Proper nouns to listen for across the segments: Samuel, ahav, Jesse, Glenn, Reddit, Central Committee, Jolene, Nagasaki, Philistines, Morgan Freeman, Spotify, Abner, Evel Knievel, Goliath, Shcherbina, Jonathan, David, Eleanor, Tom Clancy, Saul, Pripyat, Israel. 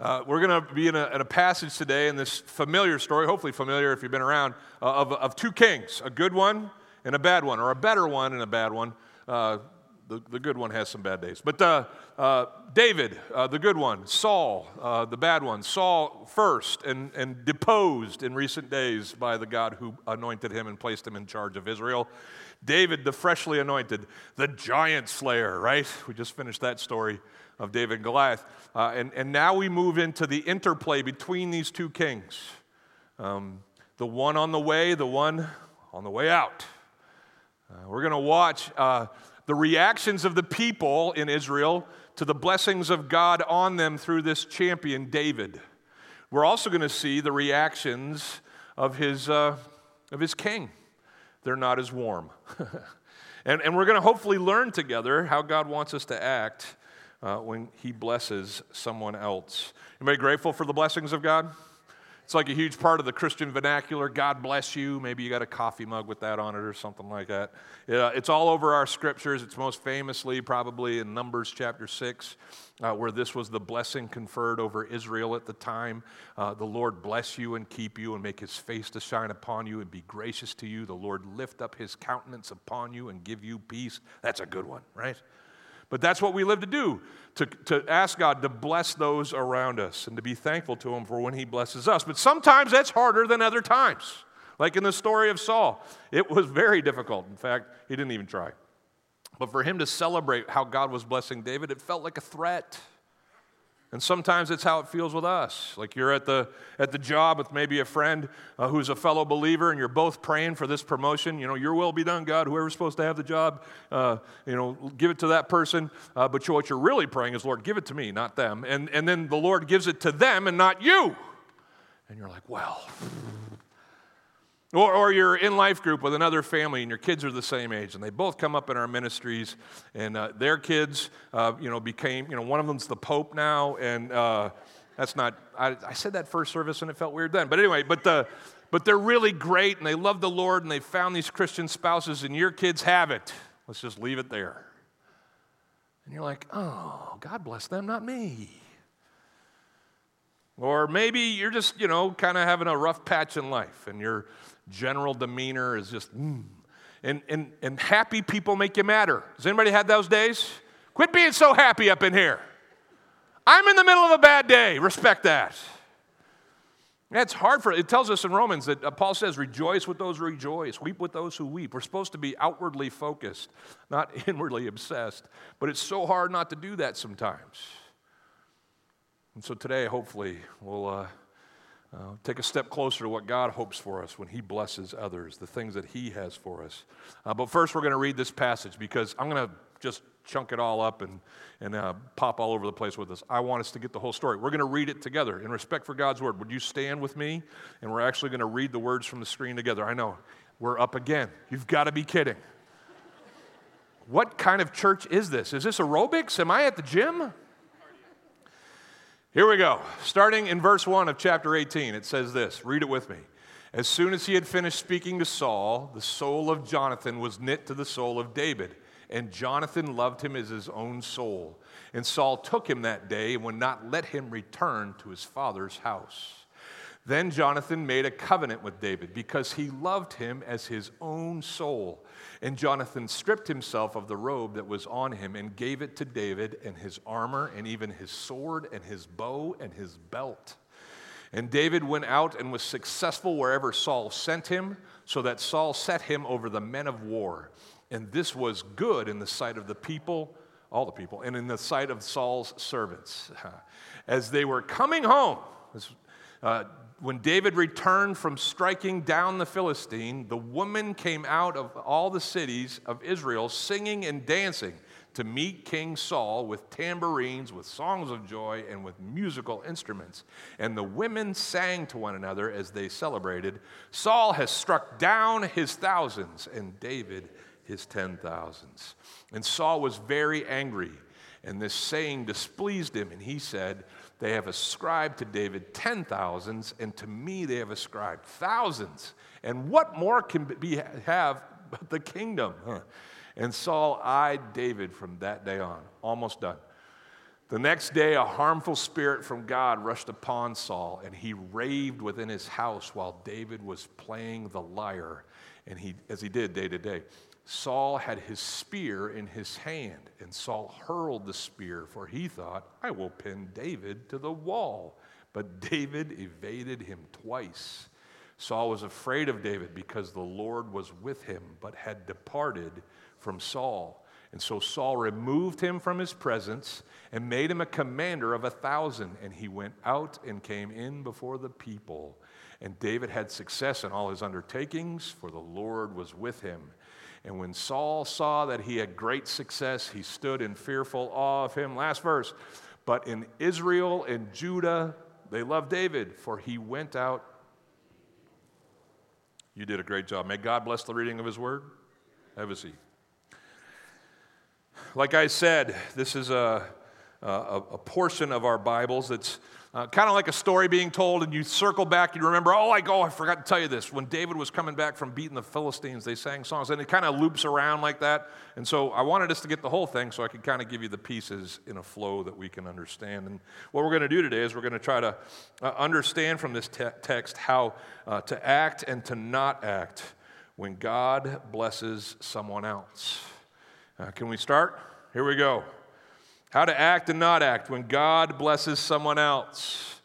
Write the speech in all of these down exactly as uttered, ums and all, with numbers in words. Uh, we're going to be in a, in a passage today in this familiar story, hopefully familiar if you've been around, uh, of, of two kings, a good one and a bad one, or a better one and a bad one. Uh, the, the good one has some bad days. But uh, uh, David, uh, the good one, Saul, uh, the bad one, Saul first and, and deposed in recent days by the God who anointed him and placed him in charge of Israel. David, the freshly anointed, the giant slayer, right? We just finished that story of David and Goliath. Uh, and, and now we move into the interplay between these two kings. Um, the one on the way, the one on the way out. Uh, we're going to watch uh, the reactions of the people in Israel to the blessings of God on them through this champion, David. We're also going to see the reactions of his, uh, of his king. They're not as warm. and, and we're going to hopefully learn together how God wants us to act Uh, when he blesses someone else. Anybody grateful for the blessings of God? It's like a huge part of the Christian vernacular, God bless you. Maybe you got a coffee mug with that on it or something like that. Uh, it's all over our scriptures. It's most famously probably in Numbers chapter six, uh, where this was the blessing conferred over Israel at the time. Uh, the Lord bless you and keep you and make his face to shine upon you and be gracious to you. The Lord lift up his countenance upon you and give you peace. That's a good one, right? But that's what we live to do, to, to ask God to bless those around us and to be thankful to him for when he blesses us. But sometimes that's harder than other times. Like in the story of Saul, it was very difficult. In fact, he didn't even try. But for him to celebrate how God was blessing David, it felt like a threat. And sometimes it's how it feels with us. Like you're at the at the job with maybe a friend uh, who's a fellow believer, and you're both praying for this promotion. You know, your will be done, God. Whoever's supposed to have the job, uh, you know, give it to that person. Uh, but what you're really praying is, Lord, give it to me, not them. And and then the Lord gives it to them and not you. And you're like, well. Or, or you're in life group with another family, and your kids are the same age, and they both come up in our ministries, and uh, their kids, uh, you know, became, you know, one of them's the Pope now, and uh, that's not. I, I said that first service, and it felt weird then. But anyway, but the, but they're really great, and they love the Lord, and they found these Christian spouses, and your kids have it. Let's just leave it there. And you're like, oh, God bless them, not me. Or maybe you're just, you know, kind of having a rough patch in life, and you're general demeanor is just, mm. and and and happy people make you matter. Has anybody had those days? Quit being so happy up in here. I'm in the middle of a bad day. Respect that. That's hard for, it tells us in Romans that Paul says, rejoice with those who rejoice, weep with those who weep. We're supposed to be outwardly focused, not inwardly obsessed, but it's so hard not to do that sometimes. And so today, hopefully, we'll Uh, Uh, take a step closer to what God hopes for us when he blesses others, the things that he has for us. Uh, but first, we're going to read this passage because I'm going to just chunk it all up and, and uh, pop all over the place with us. I want us to get the whole story. We're going to read it together in respect for God's word. Would you stand with me? And we're actually going to read the words from the screen together. I know, we're up again. You've got to be kidding. What kind of church is this? Is this aerobics? Am I at the gym? Here we go. Starting in verse one of chapter eighteen, it says this. Read it with me. As soon as he had finished speaking to Saul, the soul of Jonathan was knit to the soul of David, and Jonathan loved him as his own soul. And Saul took him that day and would not let him return to his father's house. Then Jonathan made a covenant with David because he loved him as his own soul. And Jonathan stripped himself of the robe that was on him and gave it to David and his armor and even his sword and his bow and his belt. And David went out and was successful wherever Saul sent him, so that Saul set him over the men of war. And this was good in the sight of the people, all the people, and in the sight of Saul's servants. As they were coming home, uh, when David returned from striking down the Philistine, the women came out of all the cities of Israel singing and dancing to meet King Saul with tambourines, with songs of joy, and with musical instruments. And the women sang to one another as they celebrated, "Saul has struck down his thousands, and David his ten thousands." And Saul was very angry, and this saying displeased him, and he said, "They have ascribed to David ten thousands, and to me they have ascribed thousands. And what more can be have but the kingdom?" Huh. And Saul eyed David from that day on. Almost done. The next day, a harmful spirit from God rushed upon Saul, and he raved within his house while David was playing the lyre, and he, as he did day to day. Saul had his spear in his hand, and Saul hurled the spear, for he thought, I will pin David to the wall. But David evaded him twice. Saul was afraid of David because the Lord was with him, but had departed from Saul. And so Saul removed him from his presence and made him a commander of a thousand. And he went out and came in before the people. And David had success in all his undertakings, for the Lord was with him. And when Saul saw that he had great success, he stood in fearful awe of him. Last verse. But in Israel and Judah, they loved David, for he went out. You did a great job. May God bless the reading of his word. Have a seat. Like I said, this is a, a, a portion of our Bibles that's uh, kind of like a story being told, and you circle back, you remember, oh, like, oh, I forgot to tell you this. When David was coming back from beating the Philistines, they sang songs, and it kind of loops around like that. And so I wanted us to get the whole thing so I could kind of give you the pieces in a flow that we can understand. And what we're going to do today is we're going to try to uh, understand from this te- text how uh, to act and to not act when God blesses someone else. Uh, can we start? Here we go. How to act and not act when God blesses someone else.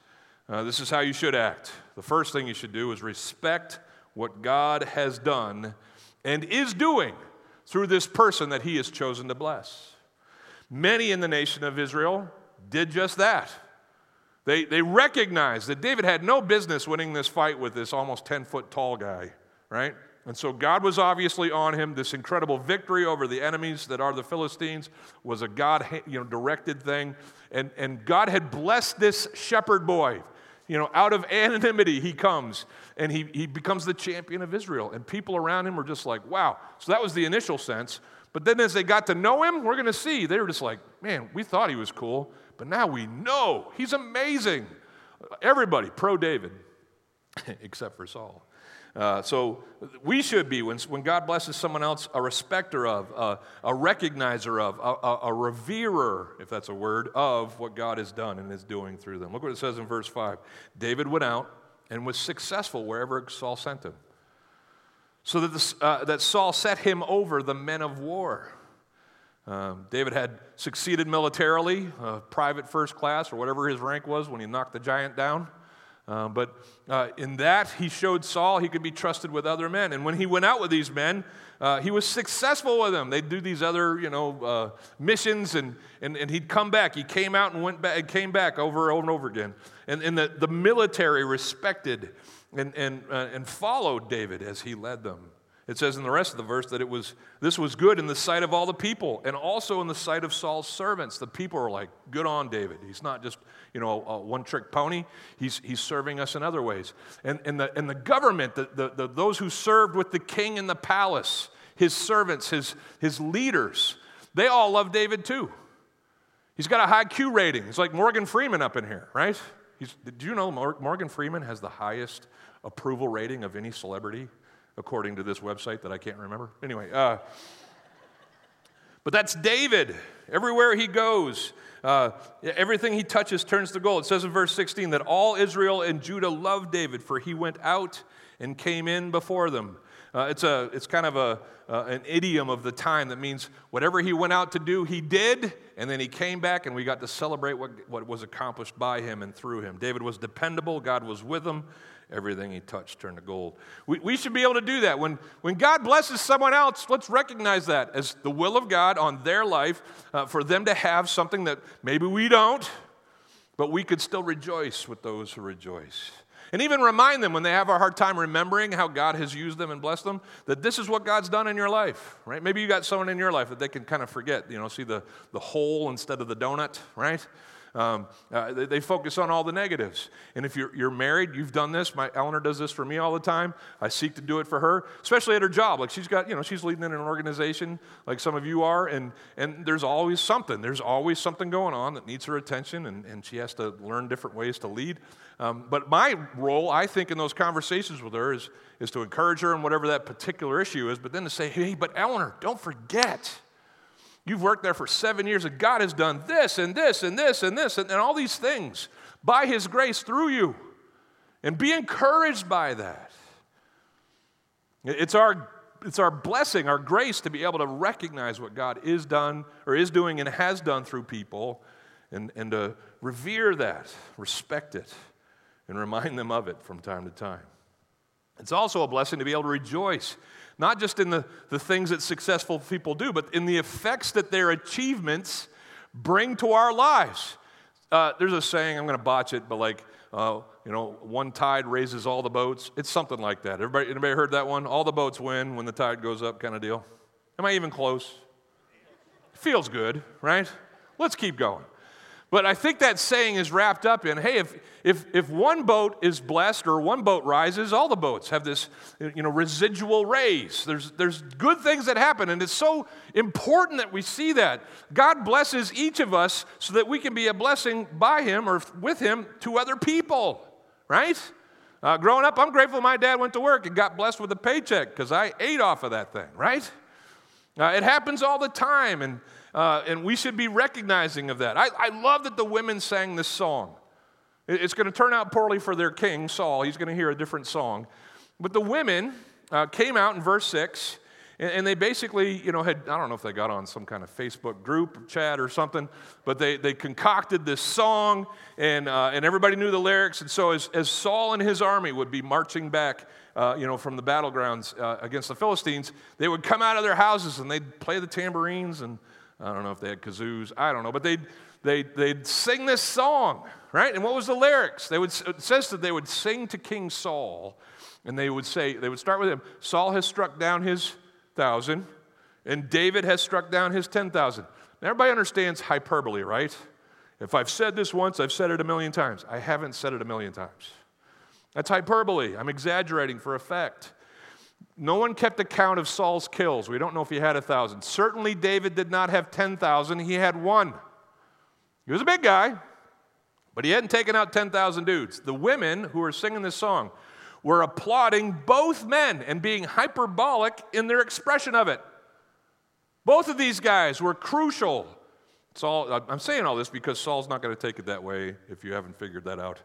Uh, this is how you should act. The first thing you should do is respect what God has done and is doing through this person that he has chosen to bless. Many in the nation of Israel did just that. They, they recognized that David had no business winning this fight with this almost ten-foot tall guy, right? And so God was obviously on him. This incredible victory over the enemies that are the Philistines was a God, you know, directed thing. And, and God had blessed this shepherd boy. You know, out of anonymity he comes, and he, he becomes the champion of Israel. And people around him were just like, wow. So that was the initial sense. But then as they got to know him, we're going to see, they were just like, man, we thought he was cool, but now we know. He's amazing. Everybody, pro-David, except for Saul. Uh, so we should be, when, when God blesses someone else, a respecter of, uh, a recognizer of, a, a, a reverer, if that's a word, of what God has done and is doing through them. Look what it says in verse five. David went out and was successful wherever Saul sent him, so that, the, uh, that Saul set him over the men of war. Um, David had succeeded militarily, uh, private first class or whatever his rank was when he knocked the giant down. Uh, but uh, in that, he showed Saul he could be trusted with other men. And when he went out with these men, uh, he was successful with them. They'd do these other, you know, uh, missions, and, and, and he'd come back. He came out and went back, and came back over and over again. And, and the, the military respected and and uh, and followed David as he led them. It says in the rest of the verse that it was this was good in the sight of all the people, and also in the sight of Saul's servants. The people are like, good on David. He's not just, you know, a one-trick pony. He's he's serving us in other ways. And and the and the government, the, the, the those who served with the king in the palace, his servants, his his leaders, they all love David too. He's got a high Q rating. It's like Morgan Freeman up in here, right? He's, did you know Morgan Freeman has the highest approval rating of any celebrity, according to this website that I can't remember? Anyway, uh, but that's David. Everywhere he goes, uh, everything he touches turns to gold. It says in verse sixteen that all Israel and Judah loved David, for he went out and came in before them. Uh, it's a, it's kind of a uh, an idiom of the time that means whatever he went out to do, he did, and then he came back, and we got to celebrate what, what was accomplished by him and through him. David was dependable. God was with him. Everything he touched turned to gold. We, we should be able to do that. When, when God blesses someone else, let's recognize that as the will of God on their life, uh, for them to have something that maybe we don't, but we could still rejoice with those who rejoice. And even remind them when they have a hard time remembering how God has used them and blessed them, that this is what God's done in your life, right? Maybe you got someone in your life that they can kind of forget, you know, see the, the hole instead of the donut, right? Um, uh, they, they focus on all the negatives. And if you're, you're married, you've done this. My Eleanor does this for me all the time. I seek to do it for her, especially at her job. Like she's got, you know, she's leading in an organization like some of you are, and, and there's always something. There's always something going on that needs her attention, and, and she has to learn different ways to lead. Um, but my role, I think, in those conversations with her is, is to encourage her in whatever that particular issue is, but then to say, hey, but Eleanor, don't forget. You've worked there for seven years, and God has done this and this and this and this and, and all these things by his grace through you. And be encouraged by that. It's our, it's our blessing, our grace to be able to recognize what God is done or is doing and has done through people and, and to revere that, respect it, and remind them of it from time to time. It's also a blessing to be able to rejoice, not just in the, the things that successful people do, but in the effects that their achievements bring to our lives. Uh, there's a saying, I'm going to botch it, but like, uh, you know, one tide raises all the boats. It's something like that. Everybody, anybody heard that one? All the boats win when the tide goes up kind of deal. Am I even close? Feels good, right? Let's keep going. But I think that saying is wrapped up in, hey, if if if one boat is blessed or one boat rises, all the boats have this, you know, residual raise. There's there's good things that happen, and it's so important that we see that. God blesses each of us so that we can be a blessing by him or with him to other people, right? Uh, growing up, I'm grateful my dad went to work and got blessed with a paycheck because I ate off of that thing, right? Uh, it happens all the time, and Uh, and we should be recognizing of that. I, I love that the women sang this song. It, it's going to turn out poorly for their king, Saul. He's going to hear a different song. But the women uh, came out in verse six, and, and they basically, you know, had, I don't know if they got on some kind of Facebook group or chat or something, but they, they concocted this song, and uh, and everybody knew the lyrics. And so as, as Saul and his army would be marching back, Uh, you know, from the battlegrounds uh, against the Philistines, they would come out of their houses, and they'd play the tambourines, and I don't know if they had kazoos. I don't know, but they'd, they'd, they'd sing this song, right? And what was the lyrics? They would, it says that they would sing to King Saul, and they would say, they would start with him, Saul has struck down his thousand, and David has struck down his ten thousand. Now, everybody understands hyperbole, right? If I've said this once, I've said it a million times. I haven't said it a million times. That's hyperbole. I'm exaggerating for effect. No one kept account of Saul's kills. We don't know if he had a thousand. Certainly David did not have ten thousand. He had one. He was a big guy, but he hadn't taken out ten thousand dudes. The women who were singing this song were applauding both men and being hyperbolic in their expression of it. Both of these guys were crucial. Saul, I'm saying all this because Saul's not going to take it that way if you haven't figured that out.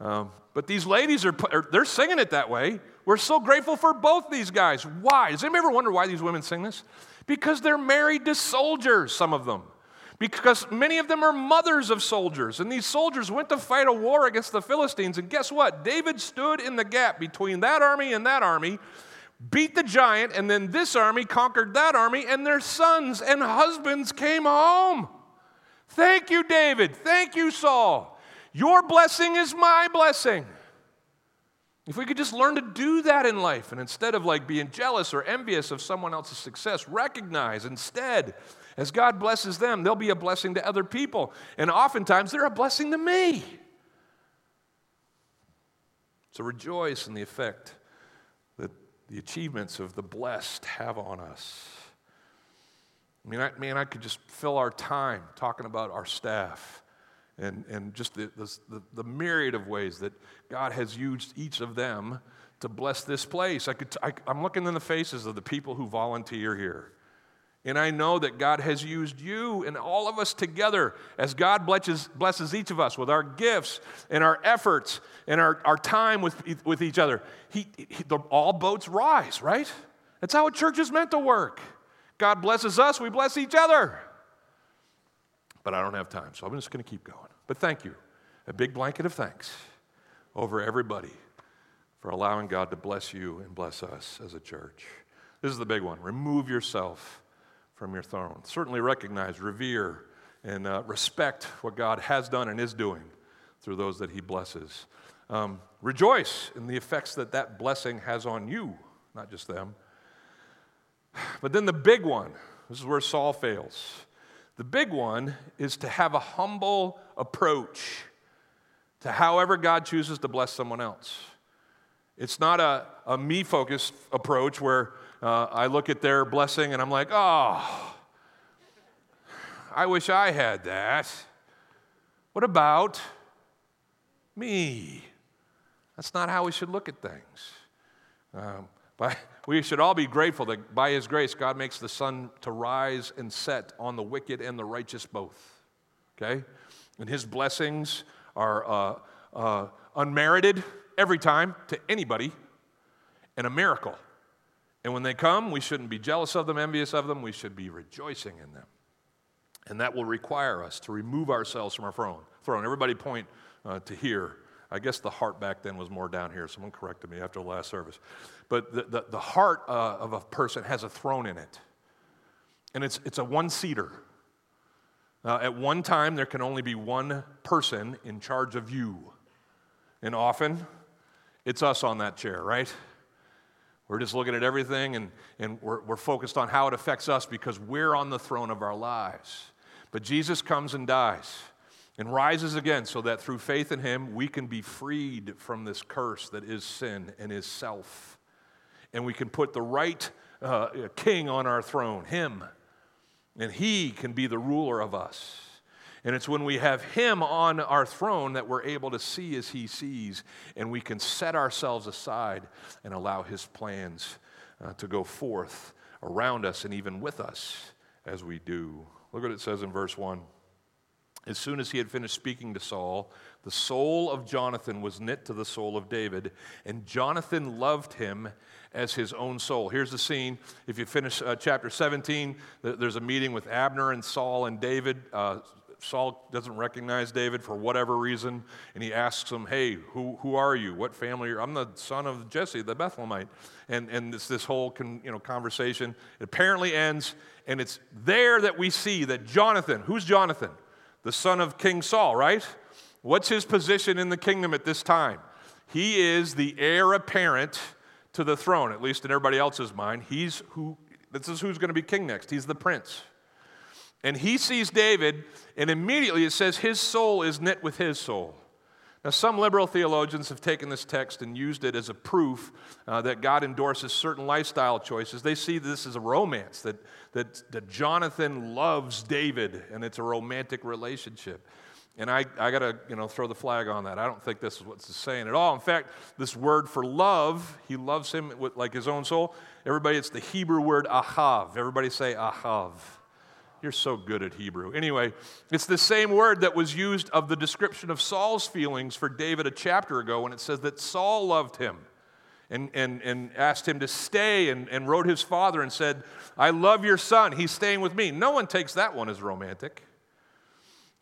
Um, but these ladies, are they're singing it that way. We're so grateful for both these guys. Why? Does anybody ever wonder why these women sing this? Because they're married to soldiers, some of them. Because many of them are mothers of soldiers. And these soldiers went to fight a war against the Philistines. And guess what? David stood in the gap between that army and that army, beat the giant, and then this army conquered that army, and their sons and husbands came home. Thank you, David. Thank you, Saul. Your blessing is my blessing. If we could just learn to do that in life, and instead of like being jealous or envious of someone else's success, recognize instead, as God blesses them, they'll be a blessing to other people. And oftentimes, they're a blessing to me. So rejoice in the effect that the achievements of the blessed have on us. I mean, I, man, I could just fill our time talking about our staff. And and just the, the the myriad of ways that God has used each of them to bless this place. I could I, I'm looking in the faces of the people who volunteer here, and I know that God has used you and all of us together as God blesses blesses each of us with our gifts and our efforts and our, our time with with each other. He, he the, all boats rise, right? That's how a church is meant to work. God blesses us, we bless each other. But I don't have time, so I'm just going to keep going. But thank you. A big blanket of thanks over everybody for allowing God to bless you and bless us as a church. This is the big one. Remove yourself from your throne. Certainly recognize, revere, and uh, respect what God has done and is doing through those that he blesses. Um, rejoice in the effects that that blessing has on you, not just them. But then the big one, this is where Saul fails. The big one is to have a humble approach to however God chooses to bless someone else. It's not a, a me-focused approach where uh, I look at their blessing and I'm like, oh, I wish I had that. What about me? That's not how we should look at things. Um, But we should all be grateful that by his grace, God makes the sun to rise and set on the wicked and the righteous both, okay? And his blessings are uh, uh, unmerited every time to anybody and a miracle. And when they come, we shouldn't be jealous of them, envious of them. We should be rejoicing in them. And that will require us to remove ourselves from our throne. throne. Everybody point uh, to here. I guess the heart back then was more down here. Someone corrected me after the last service. But the, the, the heart uh, of a person has a throne in it. And it's, it's a one-seater. Uh, at one time, there can only be one person in charge of you. And often, it's us on that chair, right? We're just looking at everything, and, and we're, we're focused on how it affects us because we're on the throne of our lives. But Jesus comes and dies and rises again so that through faith in him, we can be freed from this curse that is sin and is self. And we can put the right uh, king on our throne, him. And he can be the ruler of us. And it's when we have him on our throne that we're able to see as he sees, and we can set ourselves aside and allow his plans uh, to go forth around us and even with us as we do. Look what it says in verse one. As soon as he had finished speaking to Saul, the soul of Jonathan was knit to the soul of David, and Jonathan loved him as his own soul. Here's the scene. If you finish uh, chapter seventeen, th- there's a meeting with Abner and Saul and David. Uh, Saul doesn't recognize David for whatever reason, and he asks him, hey, who who are you? What family are you? I'm the son of Jesse, the Bethlehemite. And and it's this whole con, you know conversation. It apparently ends, and it's there that we see that Jonathan, who's Jonathan? The son of King Saul, right? What's his position in the kingdom at this time? He is the heir apparent to the throne, at least in everybody else's mind. He's who. This is who's going to be king next. He's the prince. And he sees David, and immediately it says his soul is knit with his soul. Now, some liberal theologians have taken this text and used it as a proof uh, that God endorses certain lifestyle choices. They see this as a romance, that, that, that Jonathan loves David, and it's a romantic relationship. And I, I got to you know, throw the flag on that. I don't think this is what it's saying at all. In fact, this word for love, he loves him with, like his own soul. Everybody, it's the Hebrew word ahav. Everybody say ahav. You're so good at Hebrew. Anyway, it's the same word that was used of the description of Saul's feelings for David a chapter ago when it says that Saul loved him and, and, and asked him to stay and, and wrote his father and said, I love your son. He's staying with me. No one takes that one as romantic.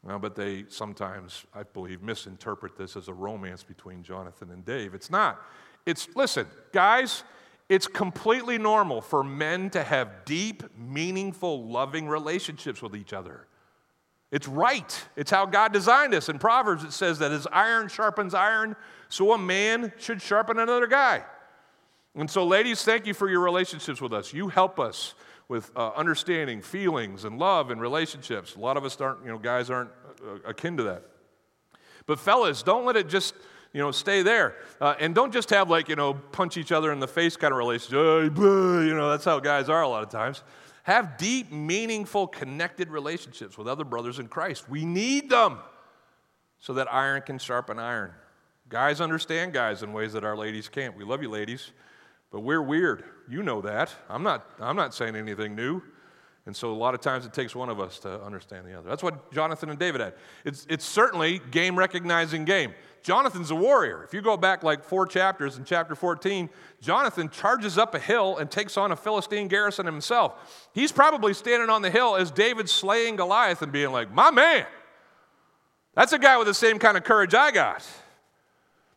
Well, but they sometimes, I believe, misinterpret this as a romance between Jonathan and Dave. It's not. It's, listen, guys, it's completely normal for men to have deep, meaningful, loving relationships with each other. It's right. It's how God designed us. In Proverbs, it says that as iron sharpens iron, so a man should sharpen another guy. And so, ladies, thank you for your relationships with us. You help us with uh, understanding feelings and love and relationships. A lot of us aren't, you know, guys aren't uh, akin to that. But fellas, don't let it just... You know, stay there. Uh, and don't just have like, you know, punch each other in the face kind of relationship. You know, that's how guys are a lot of times. Have deep, meaningful, connected relationships with other brothers in Christ. We need them so that iron can sharpen iron. Guys understand guys in ways that our ladies can't. We love you, ladies, but we're weird. You know that. I'm not, I'm not saying anything new. And so a lot of times it takes one of us to understand the other. That's what Jonathan and David had. It's, it's certainly game-recognizing game. Jonathan's a warrior. If you go back like four chapters in chapter fourteen, Jonathan charges up a hill and takes on a Philistine garrison himself. He's probably standing on the hill as David's slaying Goliath and being like, my man, that's a guy with the same kind of courage I got.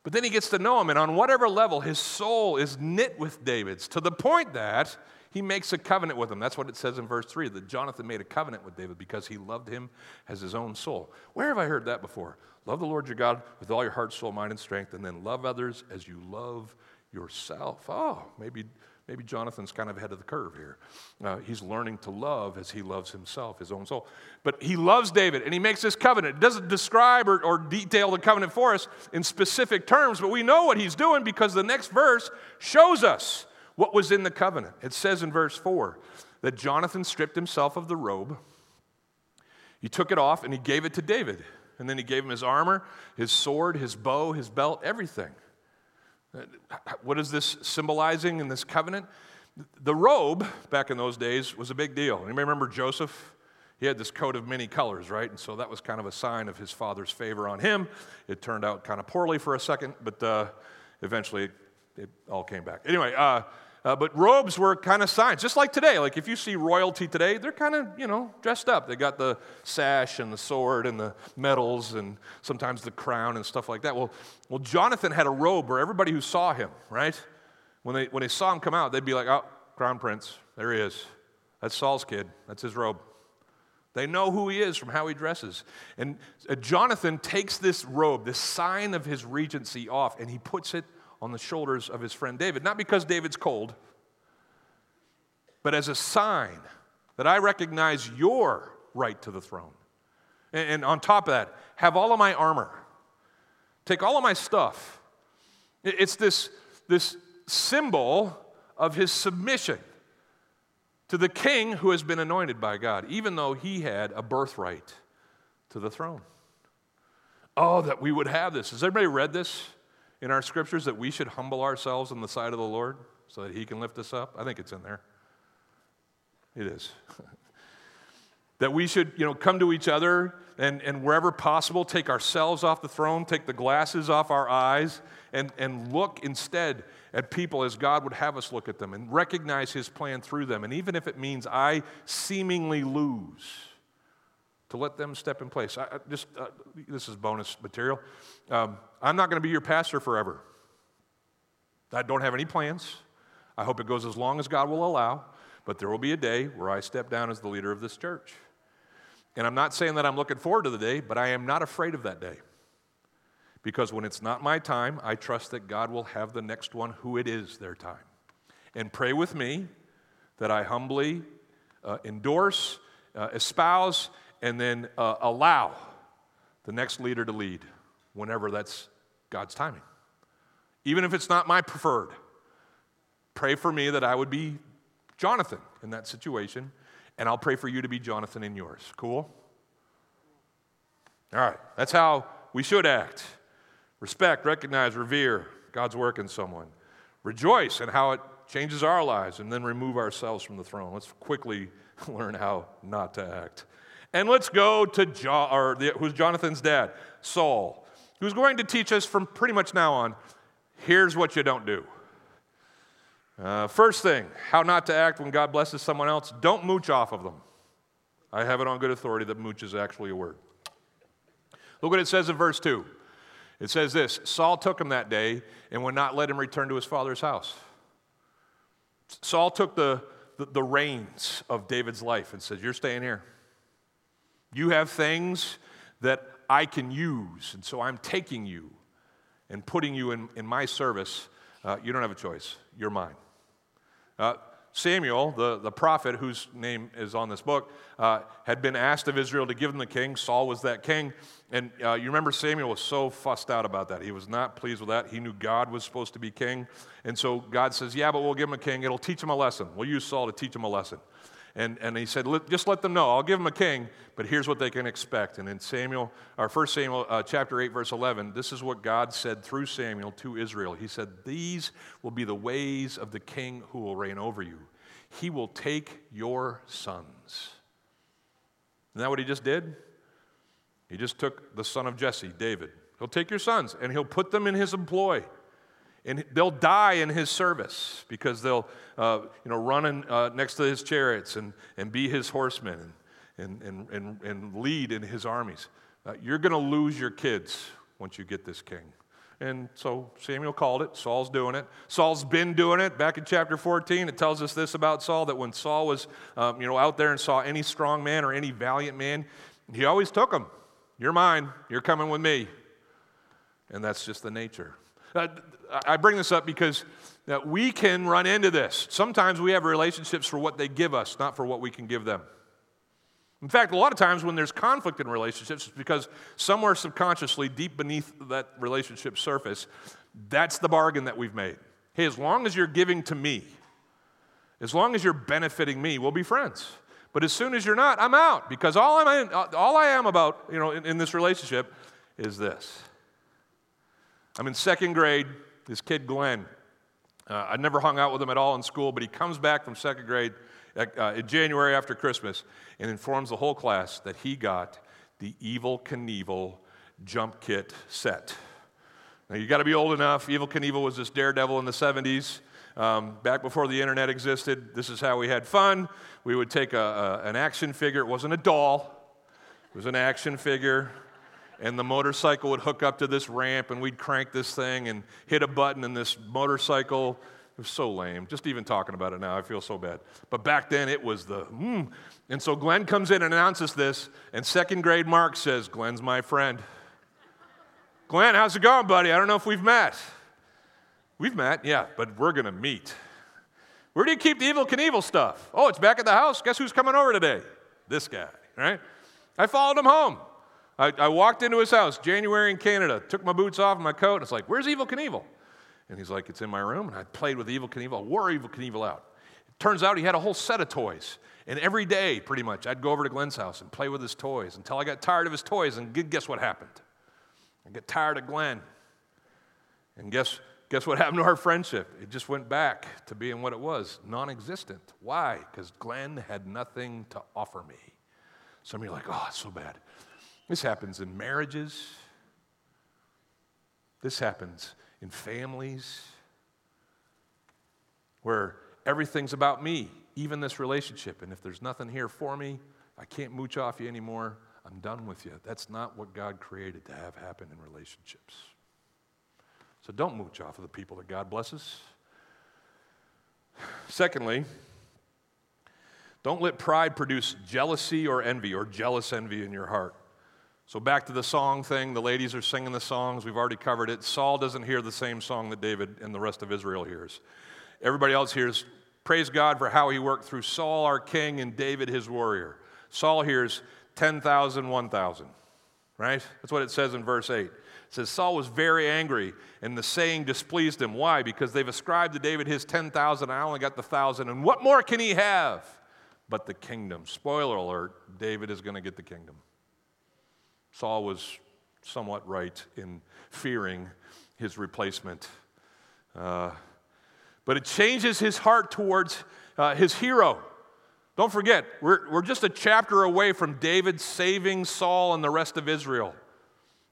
But then he gets to know him, and on whatever level, his soul is knit with David's to the point that he makes a covenant with him. That's what it says in verse three, that Jonathan made a covenant with David because he loved him as his own soul. Where have I heard that before? Love the Lord your God with all your heart, soul, mind, and strength, and then love others as you love yourself. Oh, maybe maybe Jonathan's kind of ahead of the curve here. Uh, he's learning to love as he loves himself, his own soul. But he loves David, and he makes this covenant. It doesn't describe or, or detail the covenant for us in specific terms, but we know what he's doing because the next verse shows us what was in the covenant. It says in verse four that Jonathan stripped himself of the robe. He took it off and he gave it to David. And then he gave him his armor, his sword, his bow, his belt, everything. What is this symbolizing in this covenant? The robe, back in those days, was a big deal. Anybody remember Joseph? He had this coat of many colors, right? And so that was kind of a sign of his father's favor on him. It turned out kind of poorly for a second, but uh, eventually it, it all came back. Anyway, uh, uh, but robes were kind of signs, just like today. Like if you see royalty today, they're kind of, you know, dressed up. They got the sash and the sword and the medals and sometimes the crown and stuff like that. Well, well, Jonathan had a robe where everybody who saw him, right? When they when they saw him come out, they'd be like, oh, crown prince, there he is. That's Saul's kid. That's his robe. They know who he is from how he dresses. And Jonathan takes this robe, this sign of his regency off, and he puts it on the shoulders of his friend David. Not because David's cold, but as a sign that I recognize your right to the throne. And on top of that, have all of my armor. Take all of my stuff. It's this, this symbol of his submission to the king who has been anointed by God, even though he had a birthright to the throne. Oh, that we would have this. Has everybody read this in our scriptures, that we should humble ourselves in the sight of the Lord so that he can lift us up? I think it's in there. It is. That we should, you know, come to each other and, and wherever possible, take ourselves off the throne, take the glasses off our eyes, and, and look instead at people as God would have us look at them and recognize his plan through them. And even if it means I seemingly lose, to let them step in place. I, I just uh, this is bonus material. Um, I'm not going to be your pastor forever. I don't have any plans. I hope it goes as long as God will allow, but there will be a day where I step down as the leader of this church. And I'm not saying that I'm looking forward to the day, but I am not afraid of that day. Because when it's not my time, I trust that God will have the next one who it is their time. And pray with me that I humbly uh, endorse, uh, espouse, and then uh, allow the next leader to lead whenever that's God's timing. Even if it's not my preferred, pray for me that I would be Jonathan in that situation, and I'll pray for you to be Jonathan in yours. Cool? All right, that's how we should act. Respect, recognize, revere God's work in someone. Rejoice in how it changes our lives, and then remove ourselves from the throne. Let's quickly learn how not to act. And let's go to jo- or the, who's Jonathan's dad, Saul, who's going to teach us from pretty much now on, here's what you don't do. Uh, first thing, how not to act when God blesses someone else, don't mooch off of them. I have it on good authority that mooch is actually a word. Look what it says in verse two. It says this, Saul took him that day and would not let him return to his father's house. Saul took the, the, the reins of David's life and says, you're staying here. You have things that I can use, and so I'm taking you and putting you in, in my service. Uh, you don't have a choice. You're mine. Uh, Samuel, the, the prophet whose name is on this book, uh, had been asked of Israel to give him the king. Saul was that king. And uh, you remember Samuel was so fussed out about that. He was not pleased with that. He knew God was supposed to be king. And so God says, yeah, but we'll give him a king. It'll teach him a lesson. We'll use Saul to teach him a lesson. And, and he said, just let them know. I'll give them a king, but here's what they can expect. And in Samuel, or First Samuel uh, chapter eight, verse eleven, this is what God said through Samuel to Israel. He said, these will be the ways of the king who will reign over you. He will take your sons. Isn't that what he just did? He just took the son of Jesse, David. He'll take your sons, and he'll put them in his employ. And they'll die in his service because they'll, uh, you know, run in, uh, next to his chariots and, and be his horsemen and and and and lead in his armies. Uh, you're going to lose your kids once you get this king. And so Samuel called it. Saul's doing it. Saul's been doing it. Back in chapter fourteen, it tells us this about Saul, that when Saul was, um, you know, out there and saw any strong man or any valiant man, he always took him. You're mine. You're coming with me. And that's just the nature. Uh, I bring this up because that we can run into this. Sometimes we have relationships for what they give us, not for what we can give them. In fact, a lot of times when there's conflict in relationships, it's because somewhere subconsciously, deep beneath that relationship surface, that's the bargain that we've made. Hey, as long as you're giving to me, as long as you're benefiting me, we'll be friends. But as soon as you're not, I'm out, because all I'm in, all I am about, you know, in, in this relationship is this. I'm in second grade. this kid Glenn. Uh, I never hung out with him at all in school, but he comes back from second grade at, uh, in January after Christmas and informs the whole class that he got the Evel Knievel jump kit set. Now, you got to be old enough. Evel Knievel was this daredevil in the seventies. Um, back before the internet existed, this is how we had fun. We would take a, a, an action figure. It wasn't a doll. It was an action figure. And the motorcycle would hook up to this ramp, and we'd crank this thing and hit a button, and this motorcycle, it was so lame. Just even talking about it now, I feel so bad. But back then, it was the, mm. And so Glenn comes in and announces this, and second grade Mark says, Glenn's my friend. Glenn, how's it going, buddy? I don't know if we've met. We've met, yeah, but we're going to meet. Where do you keep the Evel Knievel stuff? Oh, it's back at the house. Guess who's coming over today? This guy, right? I followed him home. I, I walked into his house, January in Canada, took my boots off and my coat, and it's like, where's Evel Knievel? And he's like, it's in my room, and I played with Evel Knievel, wore Evel Knievel out. It turns out he had a whole set of toys, and every day, pretty much, I'd go over to Glenn's house and play with his toys until I got tired of his toys, and guess what happened? I got tired of Glenn, and guess, guess what happened to our friendship? It just went back to being what it was, non-existent. Why? Because Glenn had nothing to offer me. Some of you are like, oh, it's so bad. This happens in marriages. This happens in families where everything's about me, even this relationship. And if there's nothing here for me, I can't mooch off you anymore. I'm done with you. That's not what God created to have happen in relationships. So don't mooch off of the people that God blesses. Secondly, don't let pride produce jealousy or envy or jealous envy in your heart. So back to the song thing, the ladies are singing the songs, we've already covered it. Saul doesn't hear the same song that David and the rest of Israel hears. Everybody else hears, praise God for how he worked through Saul, our king, and David, his warrior. Saul hears ten thousand, one thousand, right? That's what it says in verse eight. It says, Saul was very angry, and the saying displeased him. Why? Because they've ascribed to David his ten thousand, and I only got the one thousand, and what more can he have but the kingdom? Spoiler alert, David is going to get the kingdom. Saul was somewhat right in fearing his replacement. Uh, but it changes his heart towards uh, his hero. Don't forget, we're, we're just a chapter away from David saving Saul and the rest of Israel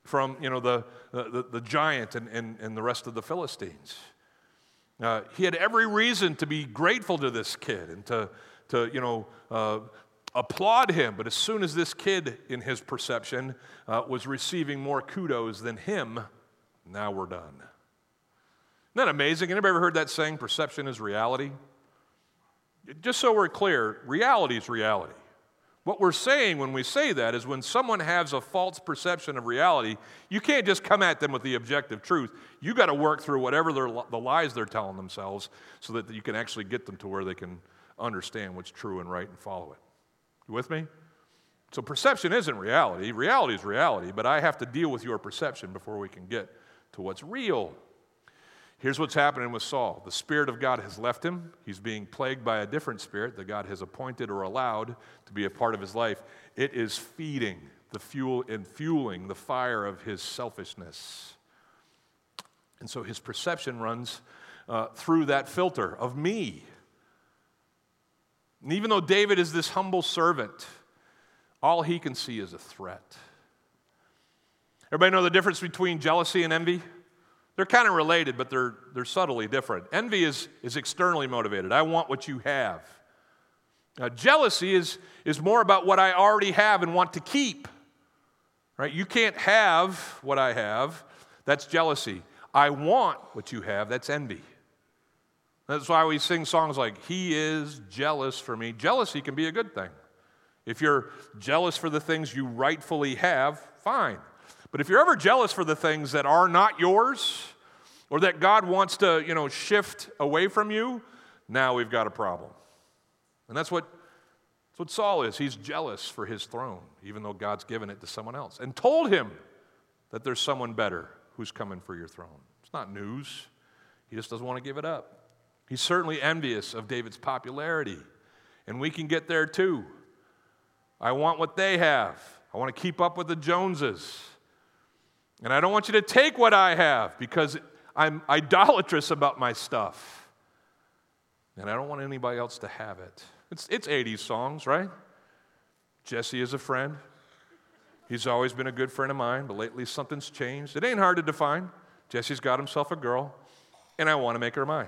from, you know, the, the, the giant and, and, and the rest of the Philistines. Uh, he had every reason to be grateful to this kid and to, to you know, uh, applaud him, but as soon as this kid, in his perception, uh, was receiving more kudos than him, now we're done. Isn't that amazing? Anybody ever heard that saying, perception is reality? Just so we're clear, reality is reality. What we're saying when we say that is when someone has a false perception of reality, you can't just come at them with the objective truth. You got to work through whatever the lies they're telling themselves so that you can actually get them to where they can understand what's true and right and follow it. You with me? So perception isn't reality. Reality is reality, but I have to deal with your perception before we can get to what's real. Here's what's happening with Saul. The Spirit of God has left him. He's being plagued by a different spirit that God has appointed or allowed to be a part of his life. It is feeding the fuel and fueling the fire of his selfishness. And so his perception runs uh, through that filter of me. And even though David is this humble servant, all he can see is a threat. Everybody know the difference between jealousy and envy? They're kind of related, but they're, they're subtly different. Envy is, is externally motivated. I want what you have. Now, jealousy is, is more about what I already have and want to keep. Right? You can't have what I have. That's jealousy. I want what you have. That's envy. That's why we sing songs like, he is jealous for me. Jealousy can be a good thing. If you're jealous for the things you rightfully have, fine. But if you're ever jealous for the things that are not yours or that God wants to, you know, shift away from you, now we've got a problem. And that's what, that's what Saul is. He's jealous for his throne, even though God's given it to someone else and told him that there's someone better who's coming for your throne. It's not news. He just doesn't want to give it up. He's certainly envious of David's popularity, and we can get there too. I want what they have. I want to keep up with the Joneses, and I don't want you to take what I have because I'm idolatrous about my stuff. And I don't want anybody else to have it. It's, it's eighties songs, right? Jesse is a friend. He's always been a good friend of mine, but lately something's changed. It ain't hard to define. Jesse's got himself a girl, and I want to make her mine.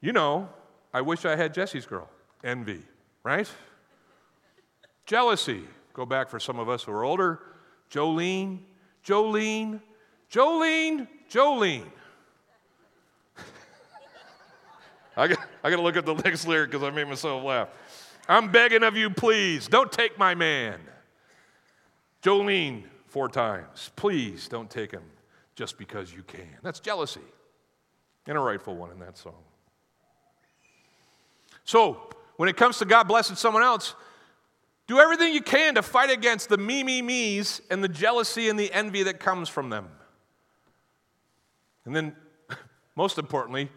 You know, I wish I had Jesse's girl. Envy, right? Jealousy. Go back for some of us who are older. Jolene, Jolene, Jolene, Jolene. I got, I got to look at the next lyric because I made myself laugh. I'm begging of you, please, don't take my man. Jolene, four times. Please don't take him just because you can. That's jealousy. And a rightful one in that song. So, when it comes to God blessing someone else, do everything you can to fight against the me, me, me's and the jealousy and the envy that comes from them. And then, most importantly,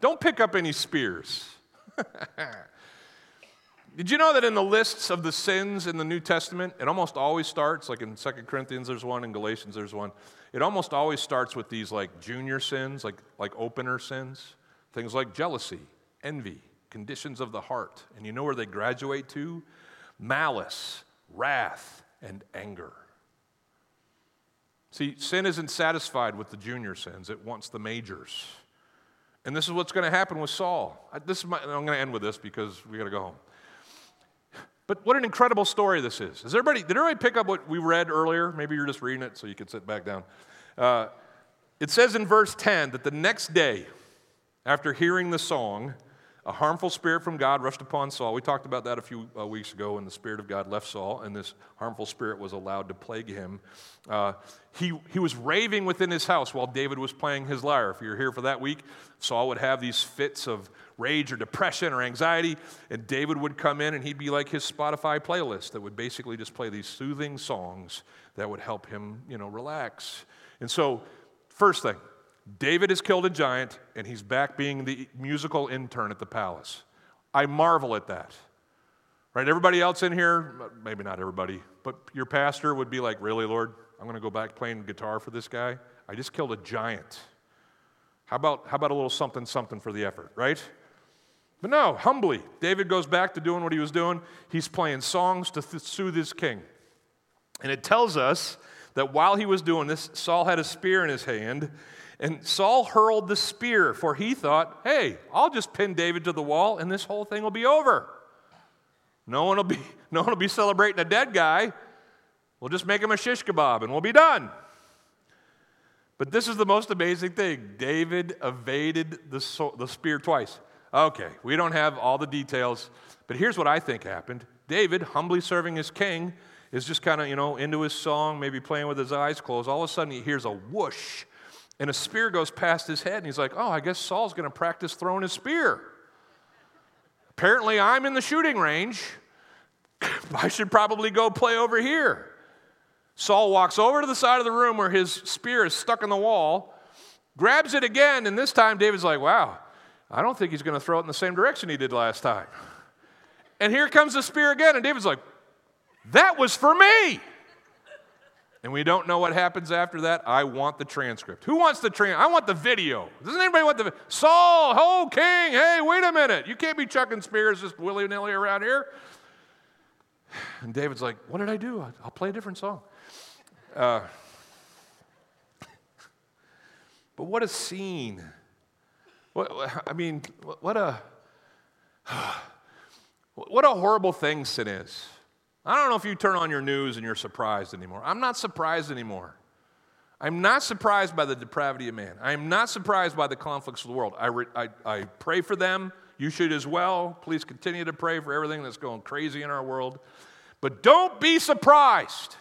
don't pick up any spears. Did you know that in the lists of the sins in the New Testament, it almost always starts, like in Second Corinthians there's one, in Galatians there's one, it almost always starts with these like junior sins, like, like opener sins, things like jealousy, envy, conditions of the heart, and you know where they graduate to? Malice, wrath, and anger. See, sin isn't satisfied with the junior sins, it wants the majors. And this is what's going to happen with Saul. I, this is my, I'm going to end with this because we got to go home. But what an incredible story this is. Is everybody, did everybody pick up what we read earlier? Maybe you're just reading it so you can sit back down. Uh, it says in verse ten that the next day, after hearing the song, a harmful spirit from God rushed upon Saul. We talked about that a few uh, weeks ago when the Spirit of God left Saul, and this harmful spirit was allowed to plague him. Uh, he, he was raving within his house while David was playing his lyre. If you're here for that week, Saul would have these fits of rage or depression or anxiety, and David would come in and he'd be like his Spotify playlist that would basically just play these soothing songs that would help him, you know, relax. And so, first thing, David has killed a giant, and he's back being the musical intern at the palace. I marvel at that. Right? Everybody else in here, maybe not everybody, but your pastor would be like, really, Lord? I'm going to go back playing guitar for this guy? I just killed a giant. How about, how about a little something, something for the effort, right? But no, humbly, David goes back to doing what he was doing. He's playing songs to th- soothe his king. And it tells us that while he was doing this, Saul had a spear in his hand, and Saul hurled the spear, for he thought, hey, I'll just pin David to the wall, and this whole thing will be over. No one will be, no one will be celebrating a dead guy. We'll just make him a shish kebab, and we'll be done. But this is the most amazing thing. David evaded the, the spear twice. Okay, we don't have all the details, but here's what I think happened. David, humbly serving his king, is just kind of, you know, into his song, maybe playing with his eyes closed. All of a sudden, he hears a whoosh, and a spear goes past his head, and he's like, oh, I guess Saul's going to practice throwing his spear. Apparently, I'm in the shooting range. I should probably go play over here. Saul walks over to the side of the room where his spear is stuck in the wall, grabs it again, and this time David's like, wow, I don't think he's going to throw it in the same direction he did last time. And here comes the spear again, and David's like, that was for me. And we don't know what happens after that. I want the transcript. Who wants the transcript? I want the video. Doesn't anybody want the video? Saul, oh, king, hey, wait a minute. You can't be chucking spears just willy-nilly around here. And David's like, what did I do? I'll play a different song. Uh, but what a scene. What, I mean, what a, what a horrible thing sin is. I don't know if you turn on your news and you're surprised anymore. I'm not surprised anymore. I'm not surprised by the depravity of man. I am not surprised by the conflicts of the world. I, re- I, I pray for them. You should as well. Please continue to pray for everything that's going crazy in our world. But don't be surprised,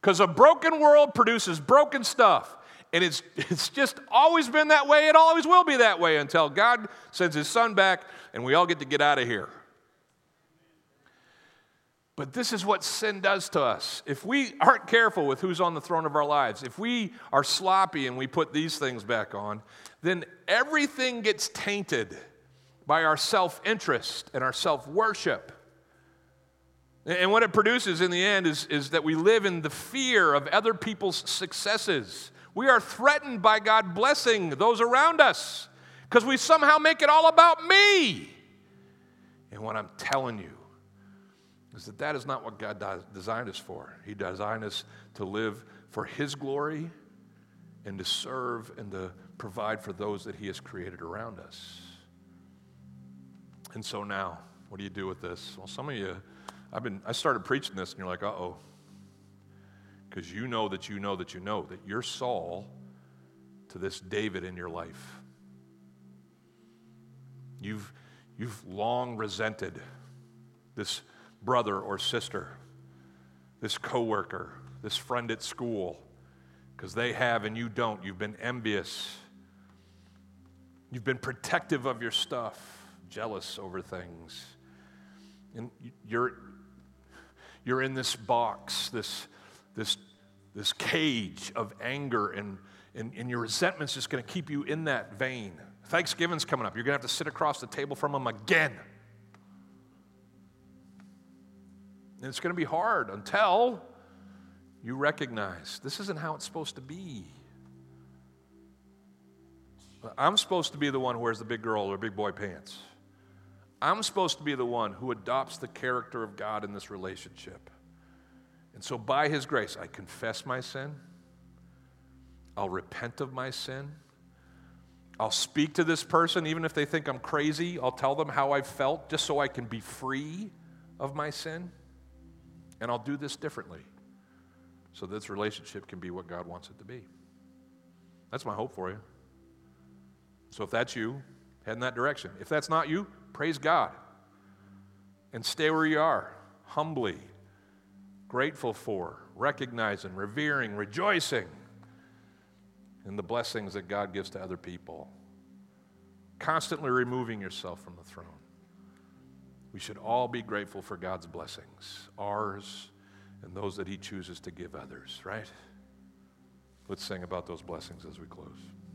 because a broken world produces broken stuff. And it's it's just always been that way. It always will be that way until God sends his son back and we all get to get out of here. But this is what sin does to us. If we aren't careful with who's on the throne of our lives, if we are sloppy and we put these things back on, then everything gets tainted by our self-interest and our self-worship. And what it produces in the end is, is that we live in the fear of other people's successes. We are threatened by God blessing those around us because we somehow make it all about me. And what I'm telling you is that that is not what God designed us for. He designed us to live for His glory and to serve and to provide for those that He has created around us. And so now, what do you do with this? Well, some of you, I've been, I started preaching this, and you're like, uh-oh. Because you know that you know that you know that you're Saul to this David in your life. You've, you've long resented this brother or sister, this coworker, this friend at school, because they have and you don't. You've been envious. You've been protective of your stuff, jealous over things. And you're, you're in this box, this This, this cage of anger, and, and, and your resentment's just going to keep you in that vein. Thanksgiving's coming up. You're going to have to sit across the table from them again. And it's going to be hard until you recognize this isn't how it's supposed to be. I'm supposed to be the one who wears the big girl or big boy pants. I'm supposed to be the one who adopts the character of God in this relationship. And so by His grace, I confess my sin. I'll repent of my sin. I'll speak to this person, even if they think I'm crazy. I'll tell them how I felt just so I can be free of my sin. And I'll do this differently so this relationship can be what God wants it to be. That's my hope for you. So if that's you, head in that direction. If that's not you, praise God. And stay where you are, humbly grateful for, recognizing, revering, rejoicing in the blessings that God gives to other people. Constantly removing yourself from the throne. We should all be grateful for God's blessings, ours and those that He chooses to give others, right? Let's sing about those blessings as we close.